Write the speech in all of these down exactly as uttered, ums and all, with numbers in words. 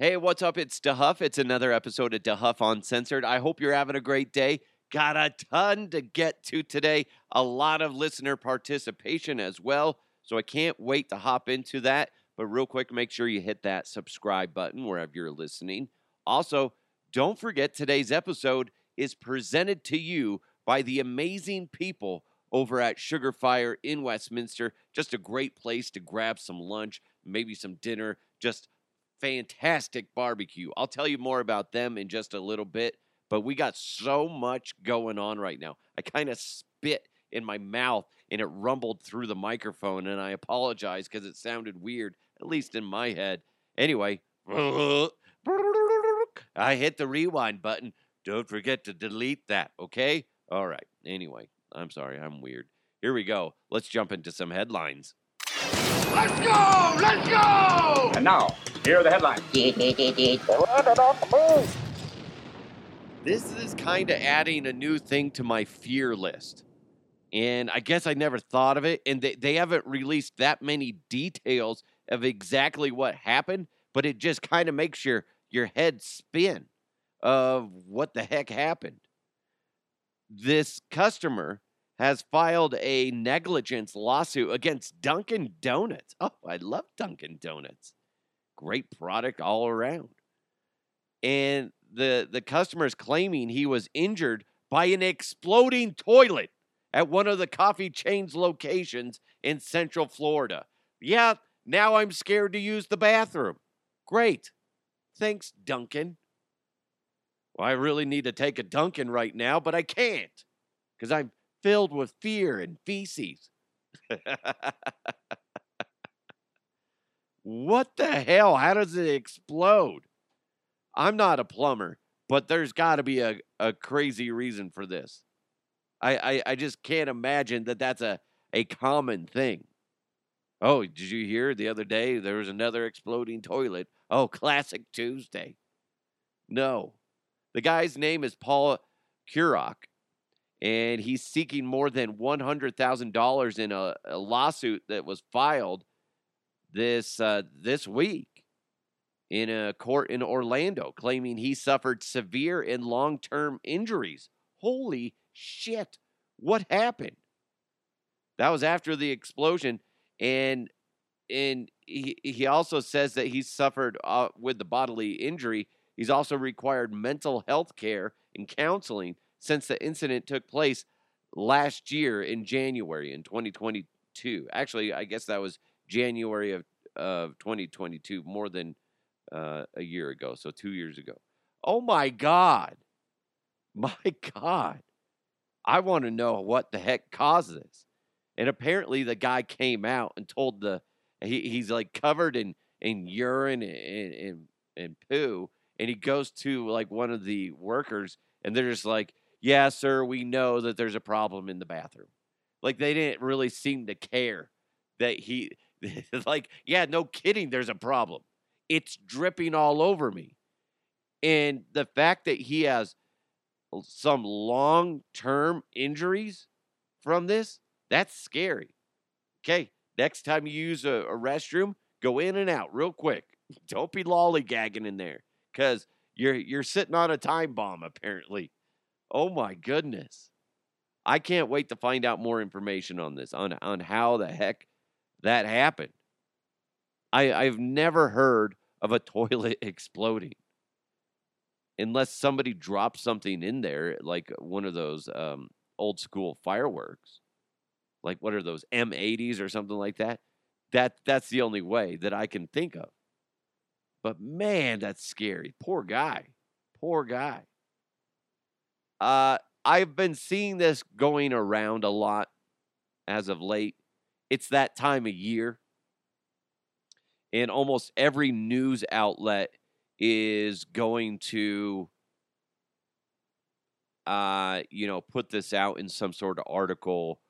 Hey, what's up? It's DeHuff. It's another episode of DeHuff Uncensored. I hope you're having a great day. Got a ton to get to today. A lot of listener participation as well. So I can't wait to hop into that. But real quick, make sure you hit that subscribe button wherever you're listening. Also, don't forget today's episode is presented to you by the amazing people over at Sugarfire in Westminster. Just a great place to grab some lunch, maybe some dinner, just fantastic barbecue. I'll tell you more about them in just a little bit, but we got so much going on right now. I kind of spit in my mouth and it rumbled through the microphone, and I apologize because it sounded weird, at least in my head. Anyway, I hit the rewind button. Don't forget to delete that, okay? All right. Anyway, I'm sorry. I'm weird. Here we go. Let's jump into some headlines. Let's go! Let's go! And now, here are the headlines. This is kind of adding a new thing to my fear list. And I guess I never thought of it. And they, they haven't released that many details of exactly what happened, but it just kind of makes your, your head spin of what the heck happened. This customer has filed a negligence lawsuit against Dunkin' Donuts. Oh, I love Dunkin' Donuts. Great product all around. And the, the customer is claiming he was injured by an exploding toilet at one of the coffee chain's locations in Central Florida. Yeah, now I'm scared to use the bathroom. Great. Thanks, Dunkin'. Well, I really need to take a Dunkin' right now, but I can't because I'm filled with fear and feces. What the hell? How does it explode? I'm not a plumber, but there's got to be a, a crazy reason for this. I, I, I just can't imagine that that's a, a common thing. Oh, did you hear the other day there was another exploding toilet? Oh, classic Tuesday. No. The guy's name is Paul Kurok, and he's seeking more than one hundred thousand dollars in a, a lawsuit that was filed this uh, this week in a court in Orlando, claiming he suffered severe and long-term injuries. Holy shit, what happened? That was after the explosion, and and he, he also says that he suffered uh, with the bodily injury. He's also required mental health care and counseling since the incident took place last year in January in twenty twenty-two. Actually, I guess that was January of, of twenty twenty-two, more than uh, a year ago, so two years ago. Oh, my God. My God. I want to know what the heck caused this. And apparently the guy came out and told the, he, he's like covered in, in urine and, and, and poo, and he goes to like one of the workers, and they're just like, yeah, sir, we know that there's a problem in the bathroom. Like, they didn't really seem to care that he, like, yeah, no kidding, there's a problem. It's dripping all over me. And the fact that he has some long-term injuries from this, that's scary. Okay, next time you use a, a restroom, go in and out real quick. Don't be lollygagging in there, because You're you're sitting on a time bomb, apparently. Oh, my goodness. I can't wait to find out more information on this, on, on how the heck that happened. I, I've never heard of a toilet exploding unless somebody dropped something in there, like one of those um, old-school fireworks. Like, what are those, M eighties or something like that? That that's the only way that I can think of. But, man, that's scary. Poor guy. Poor guy. Uh, I've been seeing this going around a lot as of late. It's that time of year. And almost every news outlet is going to, uh, you know, put this out in some sort of article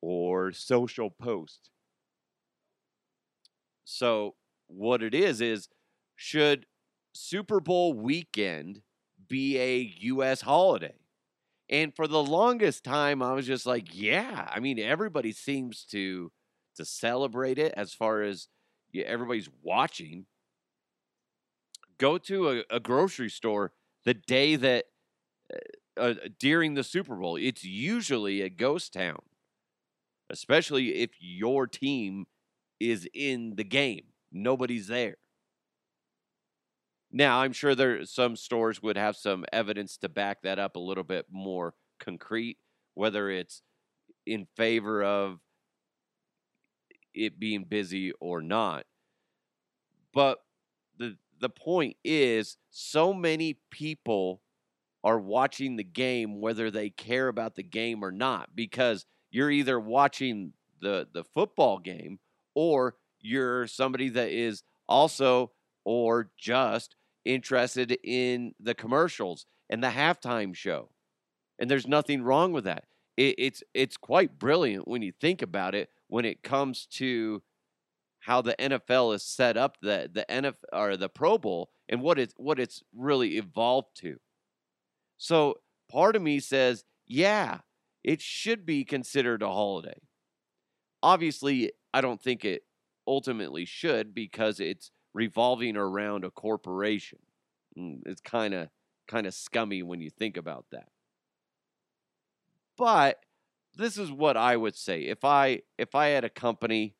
or social post. So what it is is, should Super Bowl weekend be a U S holiday? And for the longest time, I was just like, yeah. I mean, everybody seems to to celebrate it as far as yeah, everybody's watching. go to a, a grocery store the day that uh, during the Super Bowl. It's usually a ghost town, especially if your team is in the game. Nobody's there. Now, I'm sure there some stores would have some evidence to back that up a little bit more concrete, whether it's in favor of it being busy or not. But the the point is, so many people are watching the game whether they care about the game or not, because you're either watching the, the football game or you're somebody that is also or just interested in the commercials and the halftime show. And there's nothing wrong with that. It, it's it's quite brilliant when you think about it, when it comes to how the N F L is set up, the the N F L or the Pro Bowl, and what it's what it's really evolved to. So part of me says, yeah, it should be considered a holiday. Obviously, I don't think it ultimately should, because it's revolving around a corporation. It's kind of kind of scummy when you think about that. But this is what I would say. If I if I had a company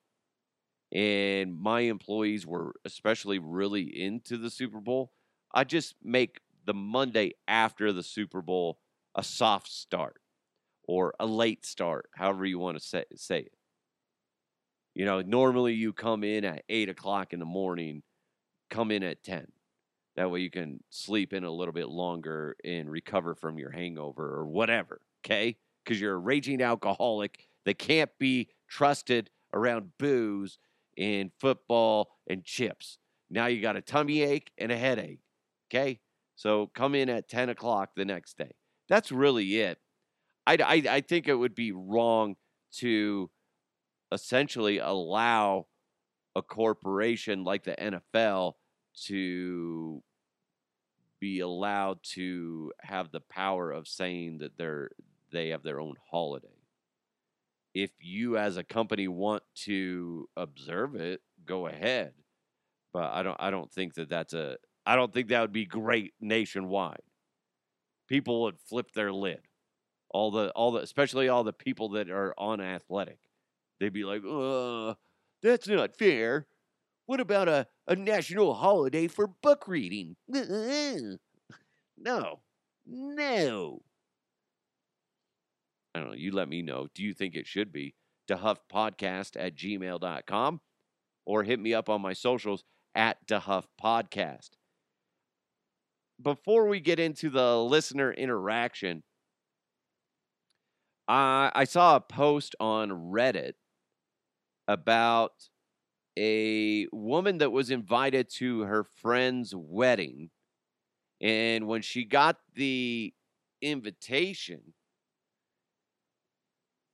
and my employees were especially really into the Super Bowl, I'd just make the Monday after the Super Bowl a soft start or a late start, however you want to say, say it. You know, normally you come in at eight o'clock in the morning, come in at ten. That way you can sleep in a little bit longer and recover from your hangover or whatever, okay? Because you're a raging alcoholic that can't be trusted around booze and football and chips. Now you got a tummy ache and a headache, okay? So come in at ten o'clock the next day. That's really it. I, I, I think it would be wrong to essentially allow a corporation like the N F L to be allowed to have the power of saying that they're they have their own holiday. If you as a company want to observe it, go ahead. But I don't I don't think that that's a I don't think that would be great nationwide. People would flip their lid. All the all the especially all the people that are on athletic. They'd be like, uh, that's not fair. What about a, a national holiday for book reading? No. No. I don't know. You let me know. Do you think it should be? DeHuff Podcast at gmail dot com, or hit me up on my socials at DeHuff Podcast. Before we get into the listener interaction, uh, I saw a post on Reddit about a woman that was invited to her friend's wedding. And when she got the invitation,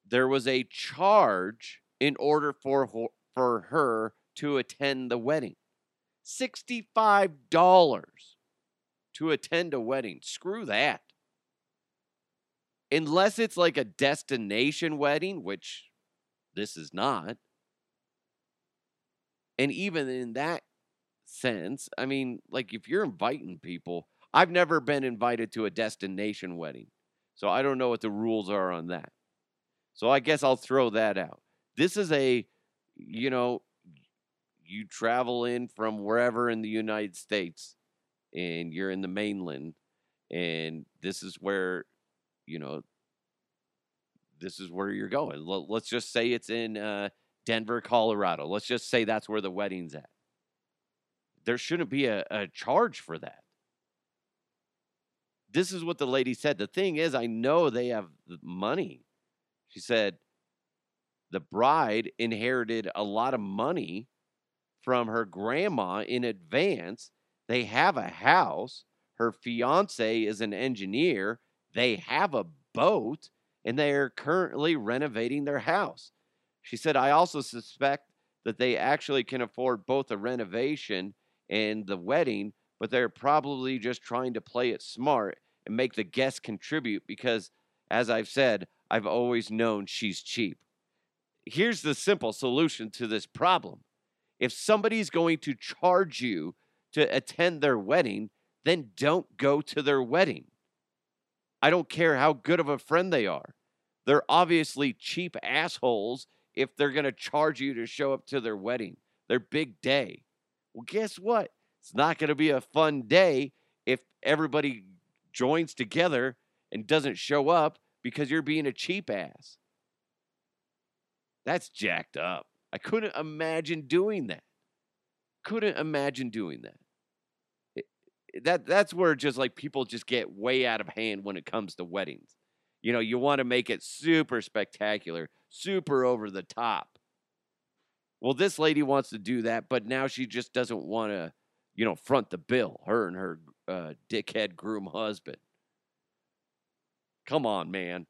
there was a charge in order for her, for her to attend the wedding. sixty-five dollars to attend a wedding. Screw that. Unless it's like a destination wedding, which this is not. And even in that sense, I mean, like if you're inviting people, I've never been invited to a destination wedding, so I don't know what the rules are on that. So I guess I'll throw that out. This is a, you know, you travel in from wherever in the United States and you're in the mainland, and this is where, you know, this is where you're going. Let's just say it's in uh, Denver, Colorado. Let's just say that's where the wedding's at. There shouldn't be a, a charge for that. This is what the lady said. The thing is, I know they have money. She said the bride inherited a lot of money from her grandma in advance. They have a house. Her fiancé is an engineer. They have a boat, and they are currently renovating their house. She said, I also suspect that they actually can afford both a renovation and the wedding, but they're probably just trying to play it smart and make the guests contribute because, as I've said, I've always known she's cheap. Here's the simple solution to this problem. If somebody's going to charge you to attend their wedding, then don't go to their wedding. I don't care how good of a friend they are. They're obviously cheap assholes if they're going to charge you to show up to their wedding, their big day. Well, guess what? It's not going to be a fun day if everybody joins together and doesn't show up because you're being a cheap ass. That's jacked up. I couldn't imagine doing that. Couldn't imagine doing that. It, that that's where just like people just get way out of hand when it comes to weddings. You know, you want to make it super spectacular, super over the top. Well, this lady wants to do that, but now she just doesn't want to, you know, front the bill, her and her uh, dickhead groom husband. Come on, man.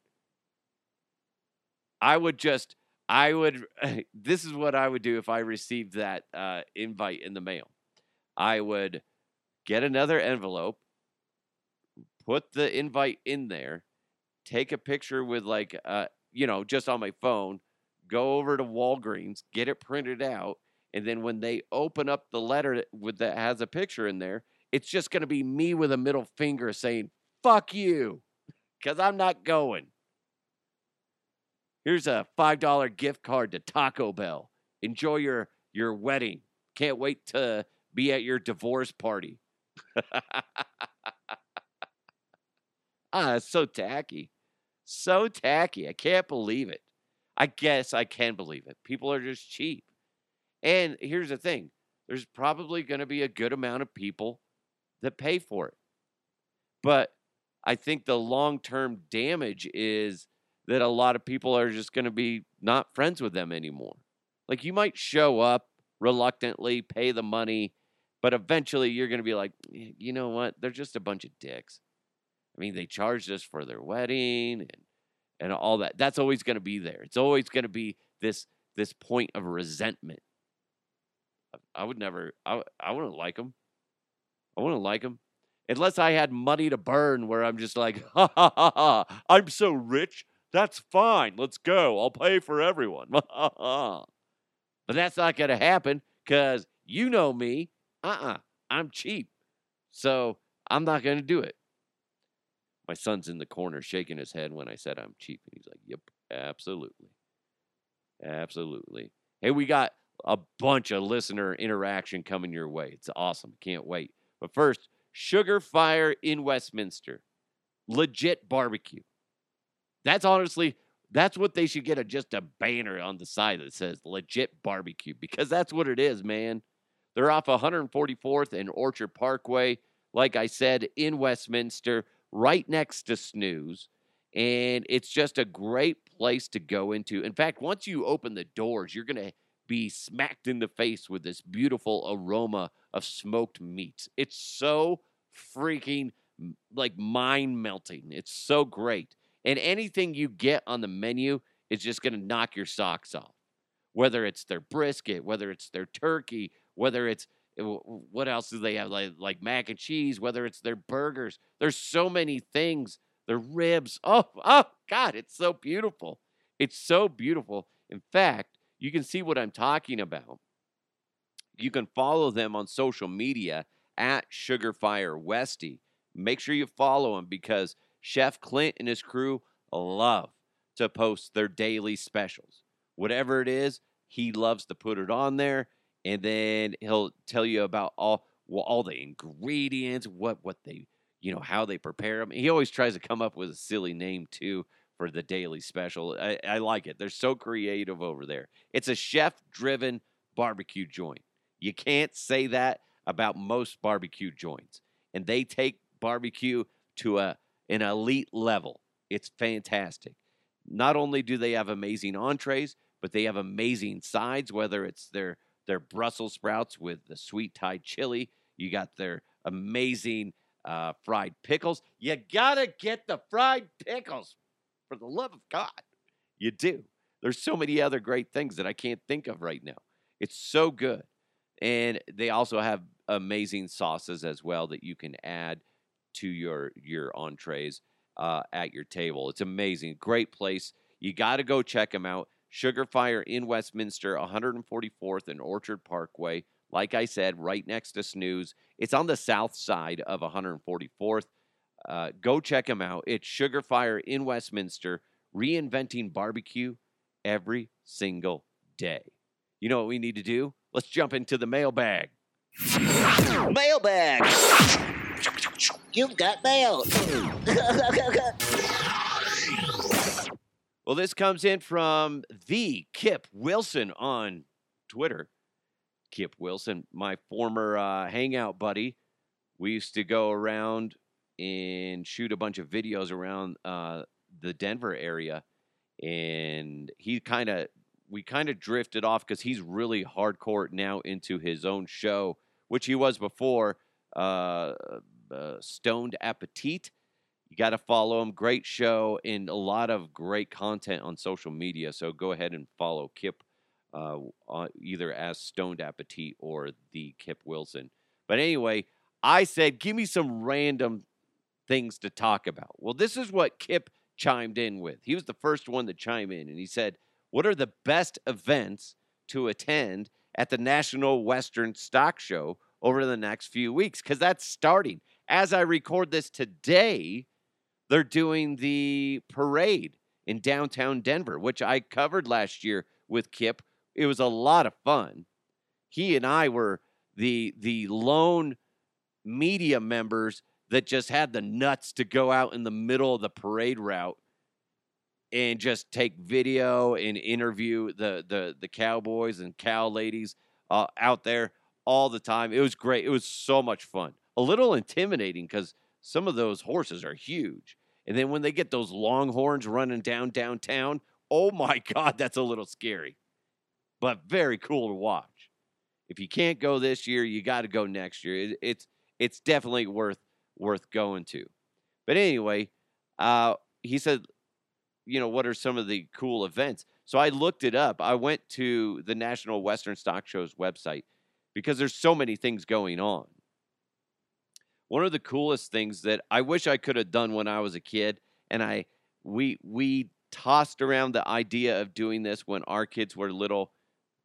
I would just, I would, this is what I would do if I received that uh, invite in the mail. I would get another envelope, put the invite in there, take a picture with like, uh, you know, just on my phone, go over to Walgreens, get it printed out, and then when they open up the letter with that has a picture in there, it's just going to be me with a middle finger saying, fuck you, because I'm not going. Here's a five dollar gift card to Taco Bell. Enjoy your, your wedding. Can't wait to be at your divorce party. Ah, it's so tacky. So tacky. I can't believe it. I guess I can believe it. People are just cheap. And here's the thing. There's probably going to be a good amount of people that pay for it. But I think the long-term damage is that a lot of people are just going to be not friends with them anymore. Like, you might show up reluctantly, pay the money, but eventually you're going to be like, you know what? They're just a bunch of dicks. I mean, they charged us for their wedding and, and all that. That's always going to be there. It's always going to be this this point of resentment. I, I would never, I, I wouldn't like them. I wouldn't like them. Unless I had money to burn where I'm just like, ha, ha, ha, ha, I'm so rich. That's fine. Let's go. I'll pay for everyone. But that's not going to happen because you know me. Uh-uh. I'm cheap. So I'm not going to do it. My son's in the corner shaking his head when I said I'm cheap. And he's like, yep, absolutely. Absolutely. Hey, we got a bunch of listener interaction coming your way. It's awesome. Can't wait. But first, Sugarfire in Westminster. Legit barbecue. That's honestly, that's what they should get, a, just a banner on the side that says legit barbecue, because that's what it is, man. They're off one forty-fourth and Orchard Parkway, like I said, in Westminster, right next to Snooze, and it's just a great place to go into. In fact, once you open the doors, you're going to be smacked in the face with this beautiful aroma of smoked meats. It's so freaking, like, mind-melting. It's so great. And anything you get on the menu is just going to knock your socks off, whether it's their brisket, whether it's their turkey, whether it's, what else do they have, like, like mac and cheese, whether it's their burgers. There's so many things, their ribs. Oh, oh, God, it's so beautiful. It's so beautiful. In fact, you can see what I'm talking about. You can follow them on social media at Sugarfire Westie. Make sure you follow them because Chef Clint and his crew love to post their daily specials. Whatever it is, he loves to put it on there, and then he'll tell you about all well, all the ingredients, what what they, you know, how they prepare them. He always tries to come up with a silly name too for the daily special. I, I like it. They're so creative over there. It's a chef-driven barbecue joint. You can't say that about most barbecue joints, and they take barbecue to a an elite level. It's fantastic. Not only do they have amazing entrees, but they have amazing sides, whether it's their, their Brussels sprouts with the sweet Thai chili. You got their amazing uh, fried pickles. You got to get the fried pickles, for the love of God. You do. There's so many other great things that I can't think of right now. It's so good. And they also have amazing sauces as well that you can add to your your entrees uh, at your table. It's amazing. Great place. You got to go check them out. Sugarfire in Westminster, one forty-fourth and Orchard Parkway, Like I said, right next to Snooze. It's on the south side of one forty-fourth. Uh, go check them out. It's Sugarfire in Westminster, reinventing barbecue every single day. You know what we need to do? Let's jump into the mailbag. Mailbag. You've got mail. Well, this comes in from the Kip Wilson on Twitter. Kip Wilson, my former uh, hangout buddy. We used to go around and shoot a bunch of videos around uh, the Denver area. And he kind of, we kind of drifted off because he's really hardcore now into his own show, which he was before, uh, uh, Stoned Appetite. You got to follow him. Great show and a lot of great content on social media. So go ahead and follow Kip, uh, on either as Stoned Appetite or the Kip Wilson. But anyway, I said, give me some random things to talk about. Well, this is what Kip chimed in with. He was the first one to chime in, and he said, what are the best events to attend at the National Western Stock Show over the next few weeks? Because that's starting. As I record this today, they're doing the parade in downtown Denver, which I covered last year with Kip. It was a lot of fun. He and I were the, the lone media members that just had the nuts to go out in the middle of the parade route and just take video and interview the the the cowboys and cow ladies uh, out there all the time. It was great. It was so much fun. A little intimidating because some of those horses are huge. And then when they get those longhorns running down downtown, oh my God, that's a little scary. But very cool to watch. If you can't go this year, you got to go next year. It, it's it's definitely worth worth going to. But anyway, uh, he said, you know, what are some of the cool events? So I looked it up. I went to the National Western Stock Show's website because there's so many things going on. One of the coolest things that I wish I could have done when I was a kid, and I we we tossed around the idea of doing this when our kids were little,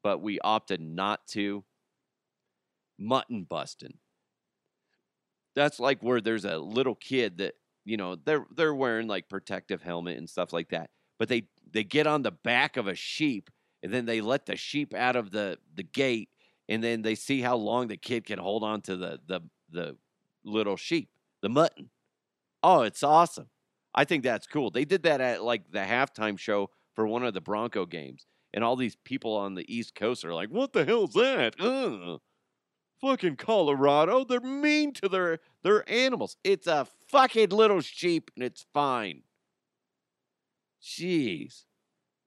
but we opted not to, mutton busting. That's like where there's a little kid that, you know, they're they're wearing like protective helmet and stuff like that. But they, they get on the back of a sheep and then they let the sheep out of the, the gate and then they see how long the kid can hold on to the the the little sheep, the mutton. Oh, it's awesome. I think that's cool. They did that at like the halftime show for one of the Bronco games. And all these people on the East Coast are like, what the hell's that? Ugh. Fucking Colorado, they're mean to their, their animals. It's a fucking little sheep, and it's fine. Jeez.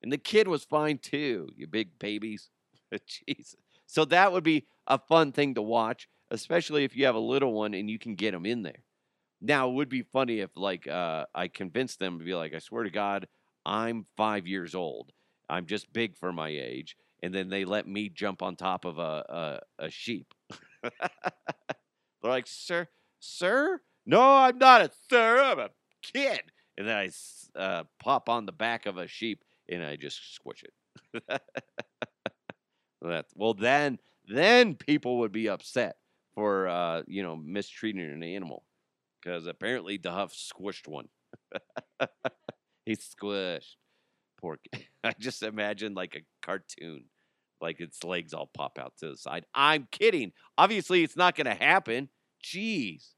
And the kid was fine, too, you big babies. Jeez. So that would be a fun thing to watch, especially if you have a little one and you can get them in there. Now, it would be funny if, like, uh, I convinced them to be like, I swear to God, I'm five years old. I'm just big for my age. And then they let me jump on top of a a, a sheep. They're like, sir, sir? No, I'm not a sir. I'm a kid. And then I uh, pop on the back of a sheep, and I just squish it. Well, then then people would be upset for, uh, you know, mistreating an animal. Because apparently DeHuff squished one. He squished. Poor kid. I just imagine like a cartoon. Like its legs all pop out to the side. I'm kidding. Obviously, it's not going to happen. Jeez,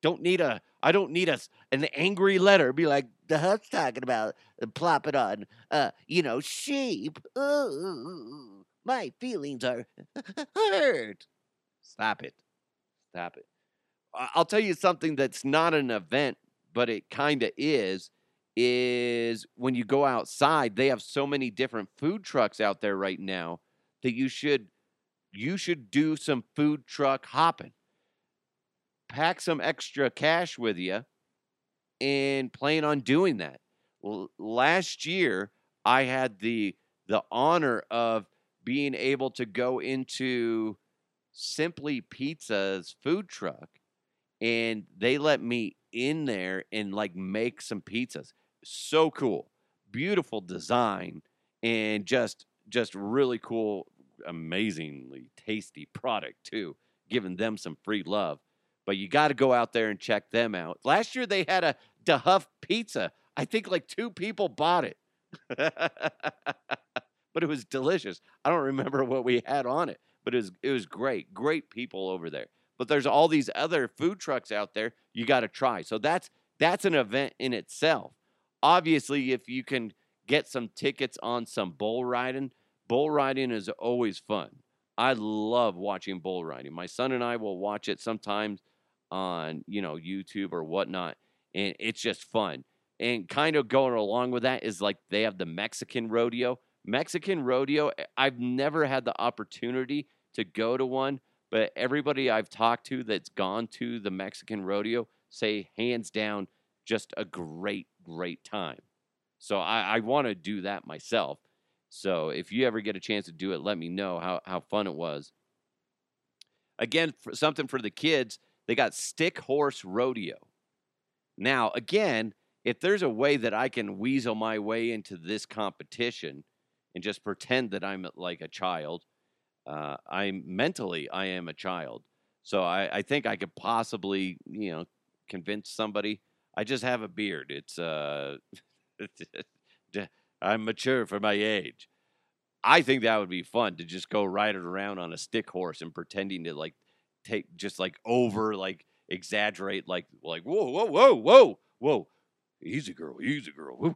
don't need a. I don't need a an angry letter. Be like the Huff's talking about and plop it on. Uh, you know, sheep. Ooh, my feelings are hurt. Stop it. Stop it. I'll tell you something that's not an event, but it kind of is. Is when you go outside, they have so many different food trucks out there right now that you should you should do some food truck hopping. Pack some extra cash with you and plan on doing that. Well, last year, I had the the honor of being able to go into Simply Pizza's food truck, and they let me in there and, like, make some pizzas. So cool, beautiful design, and just just really cool amazingly tasty product too, giving them some free love. But you got to go out there and check them out. Last year they had a DeHuff pizza. I think like two people bought it. But it was delicious. I don't remember what we had on it, but it was it was great. Great people over there. But there's all these other food trucks out there you got to try. So that's that's an event in itself. Obviously, if you can get some tickets on some bull riding, bull riding is always fun. I love watching bull riding. My son and I will watch it sometimes on, you know, YouTube or whatnot, and it's just fun. And kind of going along with that is like they have the Mexican rodeo. Mexican rodeo, I've never had the opportunity to go to one, but everybody I've talked to that's gone to the Mexican rodeo say hands down just a great, great time. So I, I want to do that myself. So if you ever get a chance to do it, let me know how, how fun it was. Again, for something for the kids, they got stick horse rodeo. Now, again, if there's a way that I can weasel my way into this competition and just pretend that I'm like a child, uh, I'm mentally, I am a child. So I, I think I could possibly, you know, convince somebody. I just have a beard. It's, uh, I'm mature for my age. I think that would be fun to just go ride it around on a stick horse and pretending to like take just like over like exaggerate like like whoa whoa whoa whoa whoa easy girl easy girl.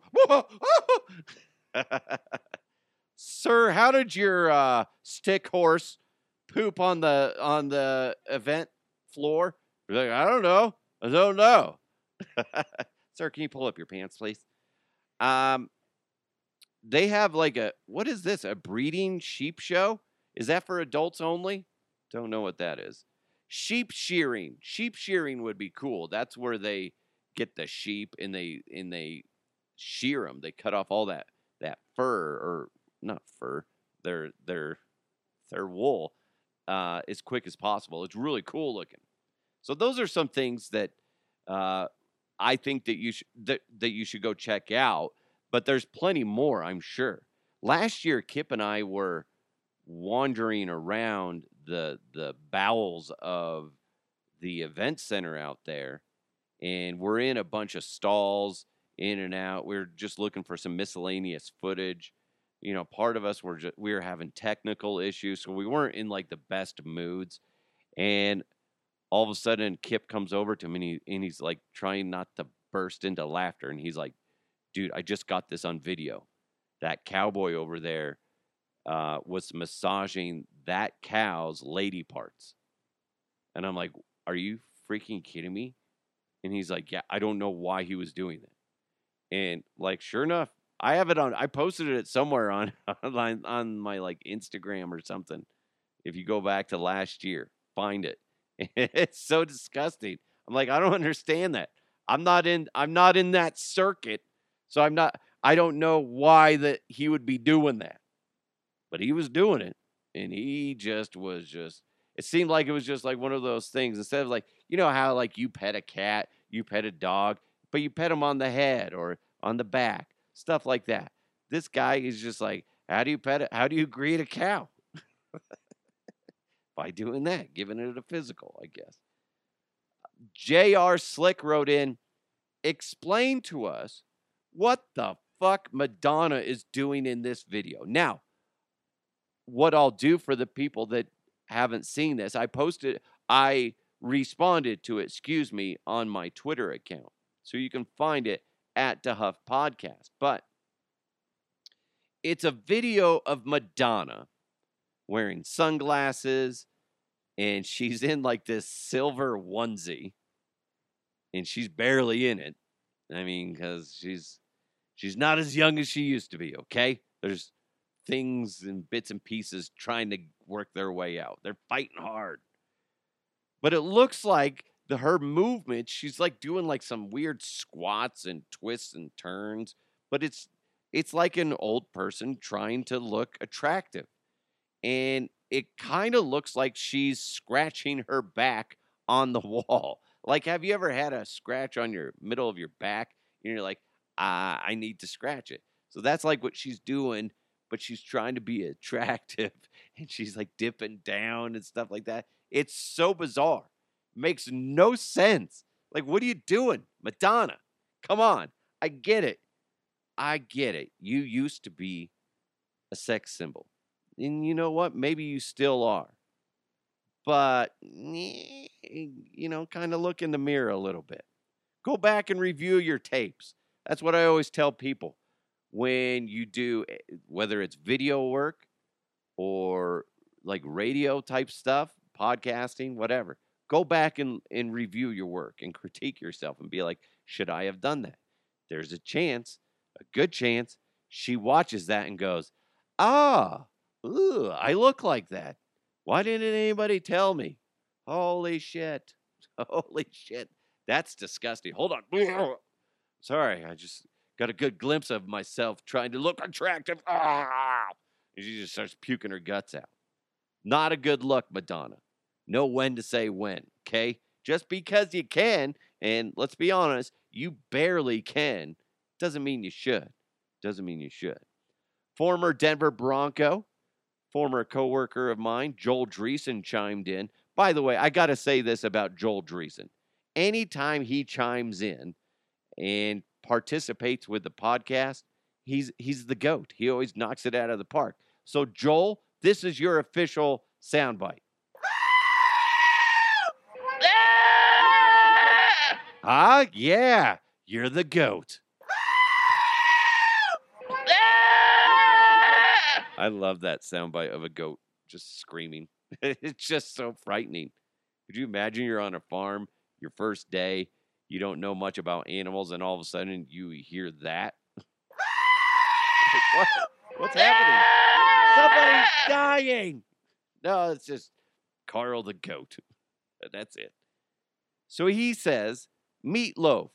Sir, how did your uh, stick horse poop on the on the event floor? You're like, I don't know, I don't know. Sir, can you pull up your pants, please? Um. They have like a, what is this? A breeding sheep show? Is that for adults only? Don't know what that is. Sheep shearing. Sheep shearing would be cool. That's where they get the sheep and they and they shear them. They cut off all that that fur or not fur. Their their their wool uh, as quick as possible. It's really cool looking. So those are some things that uh, I think that you should that, that you should go check out. But there's plenty more, I'm sure. Last year, Kip and I were wandering around the the bowels of the event center out there, and we're in a bunch of stalls, in and out. We were just looking for some miscellaneous footage. You know, part of us were just, we were having technical issues, so we weren't in like the best moods. And all of a sudden, Kip comes over to me, and, he, and he's like trying not to burst into laughter, and he's like, dude, I just got this on video. That cowboy over there uh, was massaging that cow's lady parts. And I'm like, are you freaking kidding me? And he's like, yeah, I don't know why he was doing that. And like, sure enough, I have it on, I posted it somewhere on, online, on my like Instagram or something. If you go back to last year, find it. It's so disgusting. I'm like, I don't understand that. I'm not in, I'm not in that circuit. So I'm not, I don't know why that he would be doing that, but he was doing it. And he just was just, it seemed like it was just like one of those things. Instead of like, you know how like you pet a cat, you pet a dog, but you pet them on the head or on the back, stuff like that. This guy is just like, how do you pet it? How do you greet a cow? By doing that, giving it a physical, I guess. J R Slick wrote in, explain to us what the fuck Madonna is doing in this video. Now, what I'll do for the people that haven't seen this, I posted, I responded to it, excuse me, on my Twitter account. So you can find it at DeHuff Podcast. But it's a video of Madonna wearing sunglasses, and she's in like this silver onesie, and she's barely in it. I mean, because she's... She's not as young as she used to be, okay? There's things and bits and pieces trying to work their way out. They're fighting hard. But it looks like the her movement, she's like doing like some weird squats and twists and turns, but it's it's like an old person trying to look attractive. And it kind of looks like she's scratching her back on the wall. Like, have you ever had a scratch on your middle of your back? And you're like, ah, I need to scratch it. So that's like what she's doing, but she's trying to be attractive. and she's like dipping down and stuff like that. It's so bizarre. Makes no sense. Like, what are you doing? Madonna, come on. I get it. I get it. You used to be a sex symbol. And you know what? Maybe you still are. But, you know, kind of look in the mirror a little bit. Go back and review your tapes. That's what I always tell people when you do, whether it's video work or like radio type stuff, podcasting, whatever. Go back and, and review your work and critique yourself and be like, should I have done that? There's a chance, a good chance, she watches that and goes, ah, ooh, I look like that. Why didn't anybody tell me? Holy shit. Holy shit. That's disgusting. Hold on. Sorry, I just got a good glimpse of myself trying to look attractive. Ah! And she just starts puking her guts out. Not a good look, Madonna. Know when to say when, okay? Just because you can, and let's be honest, you barely can, doesn't mean you should. Doesn't mean you should. Former Denver Bronco, former coworker of mine, Joel Dreesen, chimed in. By the way, I got to say this about Joel Dreesen. Anytime he chimes in and participates with the podcast, he's he's the GOAT. He always knocks it out of the park. So, Joel, this is your official soundbite. Ah, yeah, you're the GOAT. I love that soundbite of a goat just screaming. It's just so frightening. Could you imagine you're on a farm, your first day, you don't know much about animals, and all of a sudden you hear that? Like, what? What's happening? Somebody's dying. No, it's just Carl the goat. That's it. So he says, meatloaf,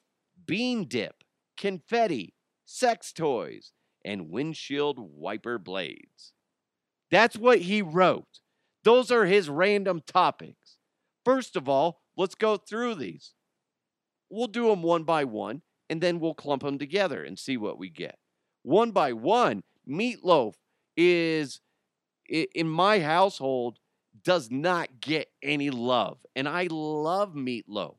bean dip, confetti, sex toys, and windshield wiper blades. That's what he wrote. Those are his random topics. First of all, let's go through these. We'll do them one by one, and then we'll clump them together and see what we get. One by one, meatloaf is, in my household, does not get any love. And I love meatloaf.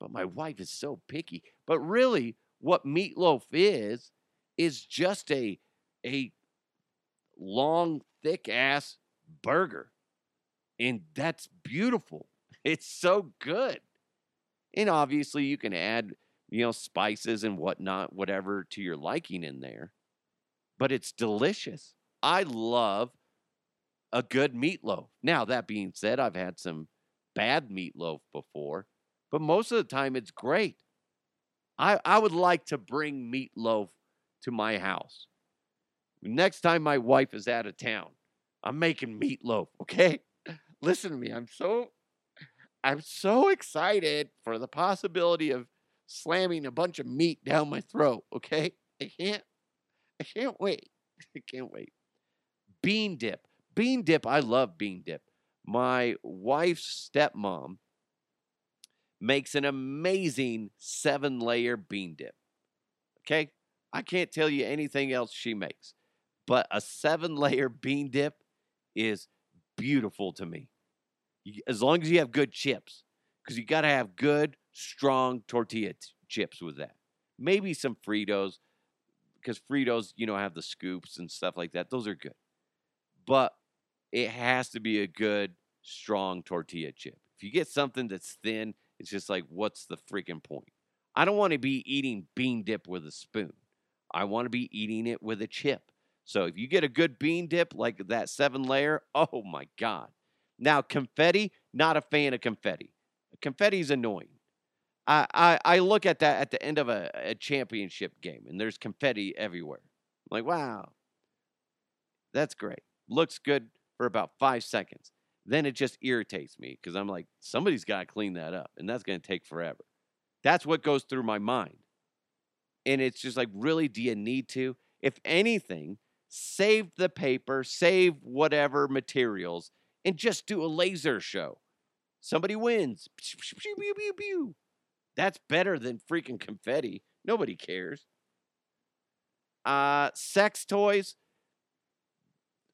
But my wife is so picky. But really, what meatloaf is, is just a, a long, thick-ass burger. And that's beautiful. It's so good. And obviously, you can add, you know, spices and whatnot, whatever to your liking in there. But it's delicious. I love a good meatloaf. Now, that being said, I've had some bad meatloaf before. But most of the time, it's great. I, I would like to bring meatloaf to my house. Next time my wife is out of town, I'm making meatloaf, okay? Listen to me. I'm so I'm so excited for the possibility of slamming a bunch of meat down my throat, okay? I can't I can't wait. I can't wait. Bean dip. Bean dip, I love bean dip. My wife's stepmom makes an amazing seven-layer bean dip. Okay? I can't tell you anything else she makes, but a seven-layer bean dip is beautiful to me. As long as you have good chips, because you got to have good, strong tortilla t- chips with that. Maybe some Fritos, because Fritos, you know, have the scoops and stuff like that. Those are good. But it has to be a good, strong tortilla chip. If you get something that's thin, it's just like, what's the freaking point? I don't want to be eating bean dip with a spoon. I want to be eating it with a chip. So if you get a good bean dip like that seven layer, oh my God. Now, confetti, not a fan of confetti. Confetti's annoying. I, I, I look at that at the end of a, a championship game, and there's confetti everywhere. I'm like, wow, that's great. Looks good for about five seconds. Then it just irritates me because I'm like, somebody's got to clean that up, and that's going to take forever. That's what goes through my mind. And it's just like, really, do you need to? If anything, save the paper, save whatever materials, and just do a laser show. Somebody wins. That's better than freaking confetti. Nobody cares. Uh, sex toys.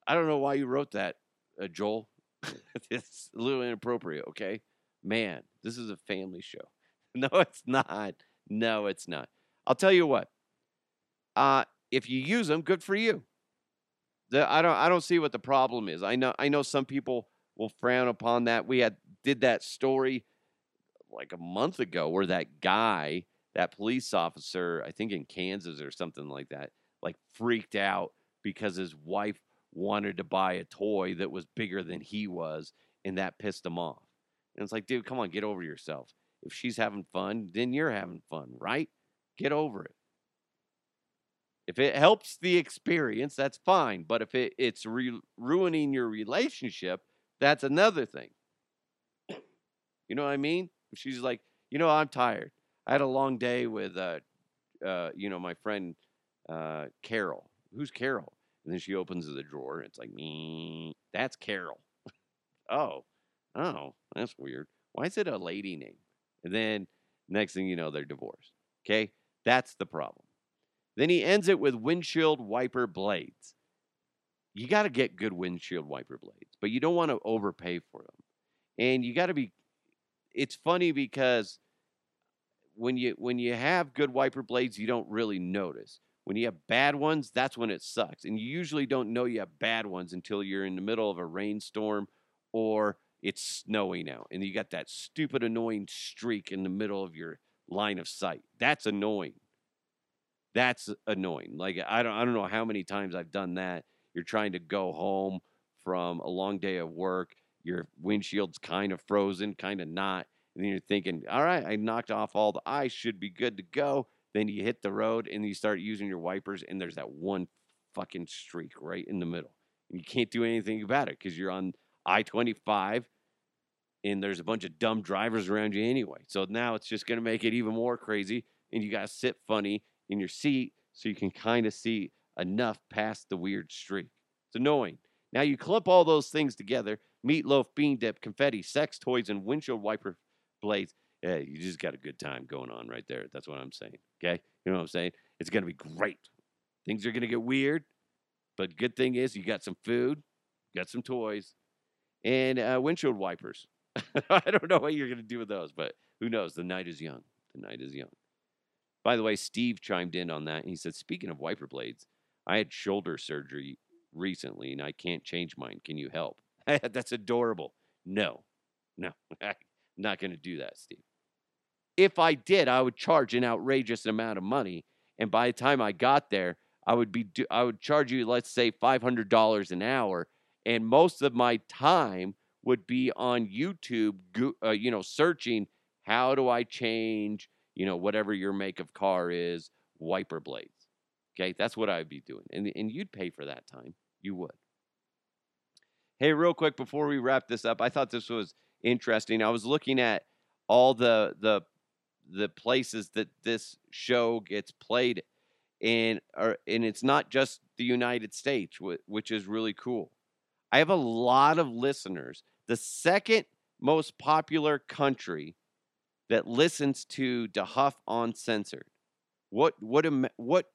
I don't know why you wrote that, uh, Joel. It's a little inappropriate, okay? Man, this is a family show. No, it's not. No, it's not. I'll tell you what. Uh, if you use them, good for you. The, I don't. I don't see what the problem is. I know. I know some people will frown upon that. We had did that story like a month ago, where that guy, that police officer, I think in Kansas or something like that, like freaked out because his wife wanted to buy a toy that was bigger than he was, and that pissed him off. And it's like, dude, come on, get over yourself. If she's having fun, then you're having fun, right? Get over it. If it helps the experience, that's fine. But if it, it's re- ruining your relationship, that's another thing. You know what I mean? If she's like, you know, I'm tired. I had a long day with, uh, uh, you know, my friend uh, Carol. Who's Carol? And then she opens the drawer. And it's like, me. That's Carol. oh, oh, that's weird. Why is it a lady name? And then next thing you know, they're divorced. Okay, that's the problem. Then he ends it with windshield wiper blades. You got to get good windshield wiper blades, but you don't want to overpay for them. And you got to be, it's funny because when you when you have good wiper blades, you don't really notice. When you have bad ones, that's when it sucks. And you usually don't know you have bad ones until you're in the middle of a rainstorm or it's snowing out. And you got that stupid annoying streak in the middle of your line of sight. That's annoying. That's annoying. Like, I don't I don't know how many times I've done that. You're trying to go home from a long day of work. Your windshield's kind of frozen, kind of not. And then you're thinking, all right, I knocked off all the ice. Should be good to go. Then you hit the road, and you start using your wipers, and there's that one fucking streak right in the middle. And you can't do anything about it because you're on I twenty-five, and there's a bunch of dumb drivers around you anyway. So now it's just going to make it even more crazy, and you got to sit funny in your seat so you can kind of see enough past the weird streak. It's annoying. Now you clip all those things together, meatloaf, bean dip, confetti, sex toys, and windshield wiper blades. Yeah, you just got a good time going on right there. That's what I'm saying, okay? You know what I'm saying? It's going to be great. Things are going to get weird, but good thing is you got some food, got some toys, and uh, windshield wipers. I don't know what you're going to do with those, but who knows? The night is young. The night is young. By the way, Steve chimed in on that, and he said, speaking of wiper blades, I had shoulder surgery recently, and I can't change mine. Can you help? That's adorable. No, no, I'm not going to do that, Steve. If I did, I would charge an outrageous amount of money, and by the time I got there, I would be do- I would charge you, let's say, five hundred dollars an hour, and most of my time would be on YouTube, go- uh, you know, searching, how do I change, you know, whatever your make of car is, wiper blades. Okay, that's what I'd be doing. And, and you'd pay for that time. You would. Hey, real quick, before we wrap this up, I thought this was interesting. I was looking at all the the the places that this show gets played in, or, and it's not just the United States, which is really cool. I have a lot of listeners. The second most popular country that listens to DeHuff Uncensored. What what what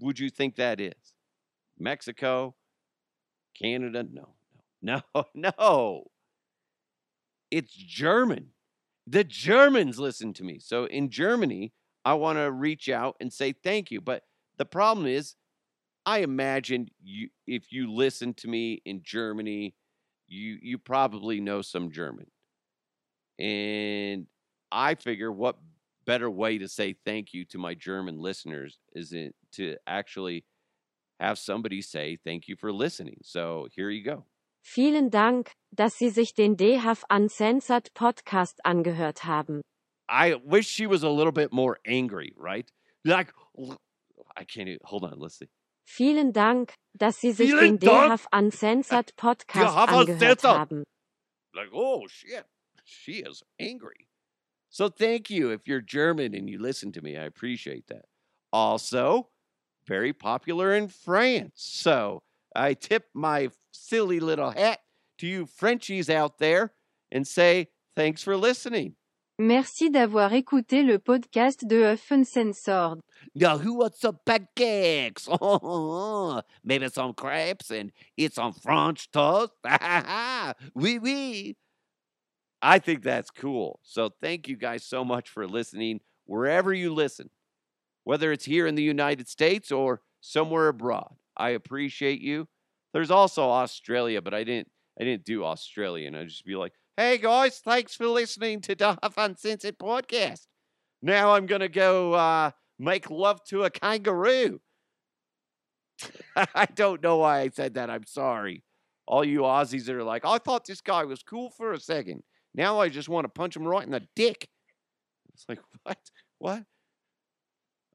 would you think that is? Mexico? Canada? No, no, no, no. It's German. The Germans listen to me. So in Germany, I want to reach out and say thank you. But the problem is, I imagine you, if you listen to me in Germany, you you probably know some German. And I figure what better way to say thank you to my German listeners is it to actually have somebody say thank you for listening. So here you go. Vielen Dank, dass Sie sich den DeHuff Uncensored Podcast angehört haben. I wish she was a little bit more angry, right? Like, I can't even, hold on, let's see. Vielen Dank, dass Sie sich Vielen den DeHuff Uncensored Podcast angehört haben. Like, oh, shit, she is angry. So thank you if you're German and you listen to me. I appreciate that. Also, very popular in France. So I tip my silly little hat to you Frenchies out there and say thanks for listening. Merci d'avoir écouté le podcast de DeHuff Uncensored. Yahoo, wants some pancakes? Maybe some crepes and eat some French toast? Oui, oui. I think that's cool. So thank you guys so much for listening wherever you listen, whether it's here in the United States or somewhere abroad. I appreciate you. There's also Australia, but I didn't I didn't do Australian. I'd just be like, hey, guys, thanks for listening to DeHuff Uncensored Podcast. Now I'm going to go uh, make love to a kangaroo. I don't know why I said that. I'm sorry. All you Aussies that are like, I thought this guy was cool for a second. Now I just want to punch him right in the dick. It's like, what? What?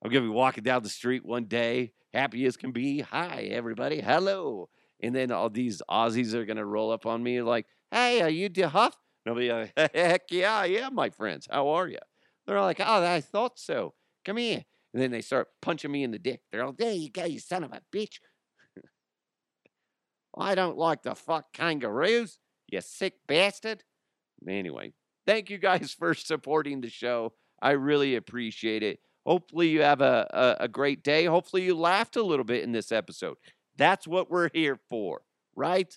I'm going to be walking down the street one day, happy as can be. Hi, everybody. Hello. And then all these Aussies are going to roll up on me like, hey, are you DeHuff? And I'll be like, heck yeah, yeah, my friends. How are you? They're like, oh, I thought so. Come here. And then they start punching me in the dick. They're like, there you go, you son of a bitch. I don't like to fuck kangaroos, you sick bastard. Anyway, thank you guys for supporting the show. I really appreciate it. Hopefully you have a, a, a great day. Hopefully you laughed a little bit in this episode. That's what we're here for, right?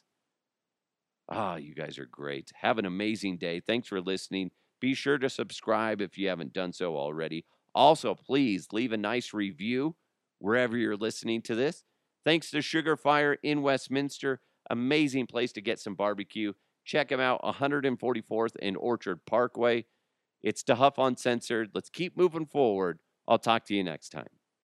Ah, oh, you guys are great. Have an amazing day. Thanks for listening. Be sure to subscribe if you haven't done so already. Also, please leave a nice review wherever you're listening to this. Thanks to Sugarfire in Westminster. Amazing place to get some barbecue. Check them out, one forty-fourth and Orchard Parkway. It's DeHuff Uncensored. Let's keep moving forward. I'll talk to you next time.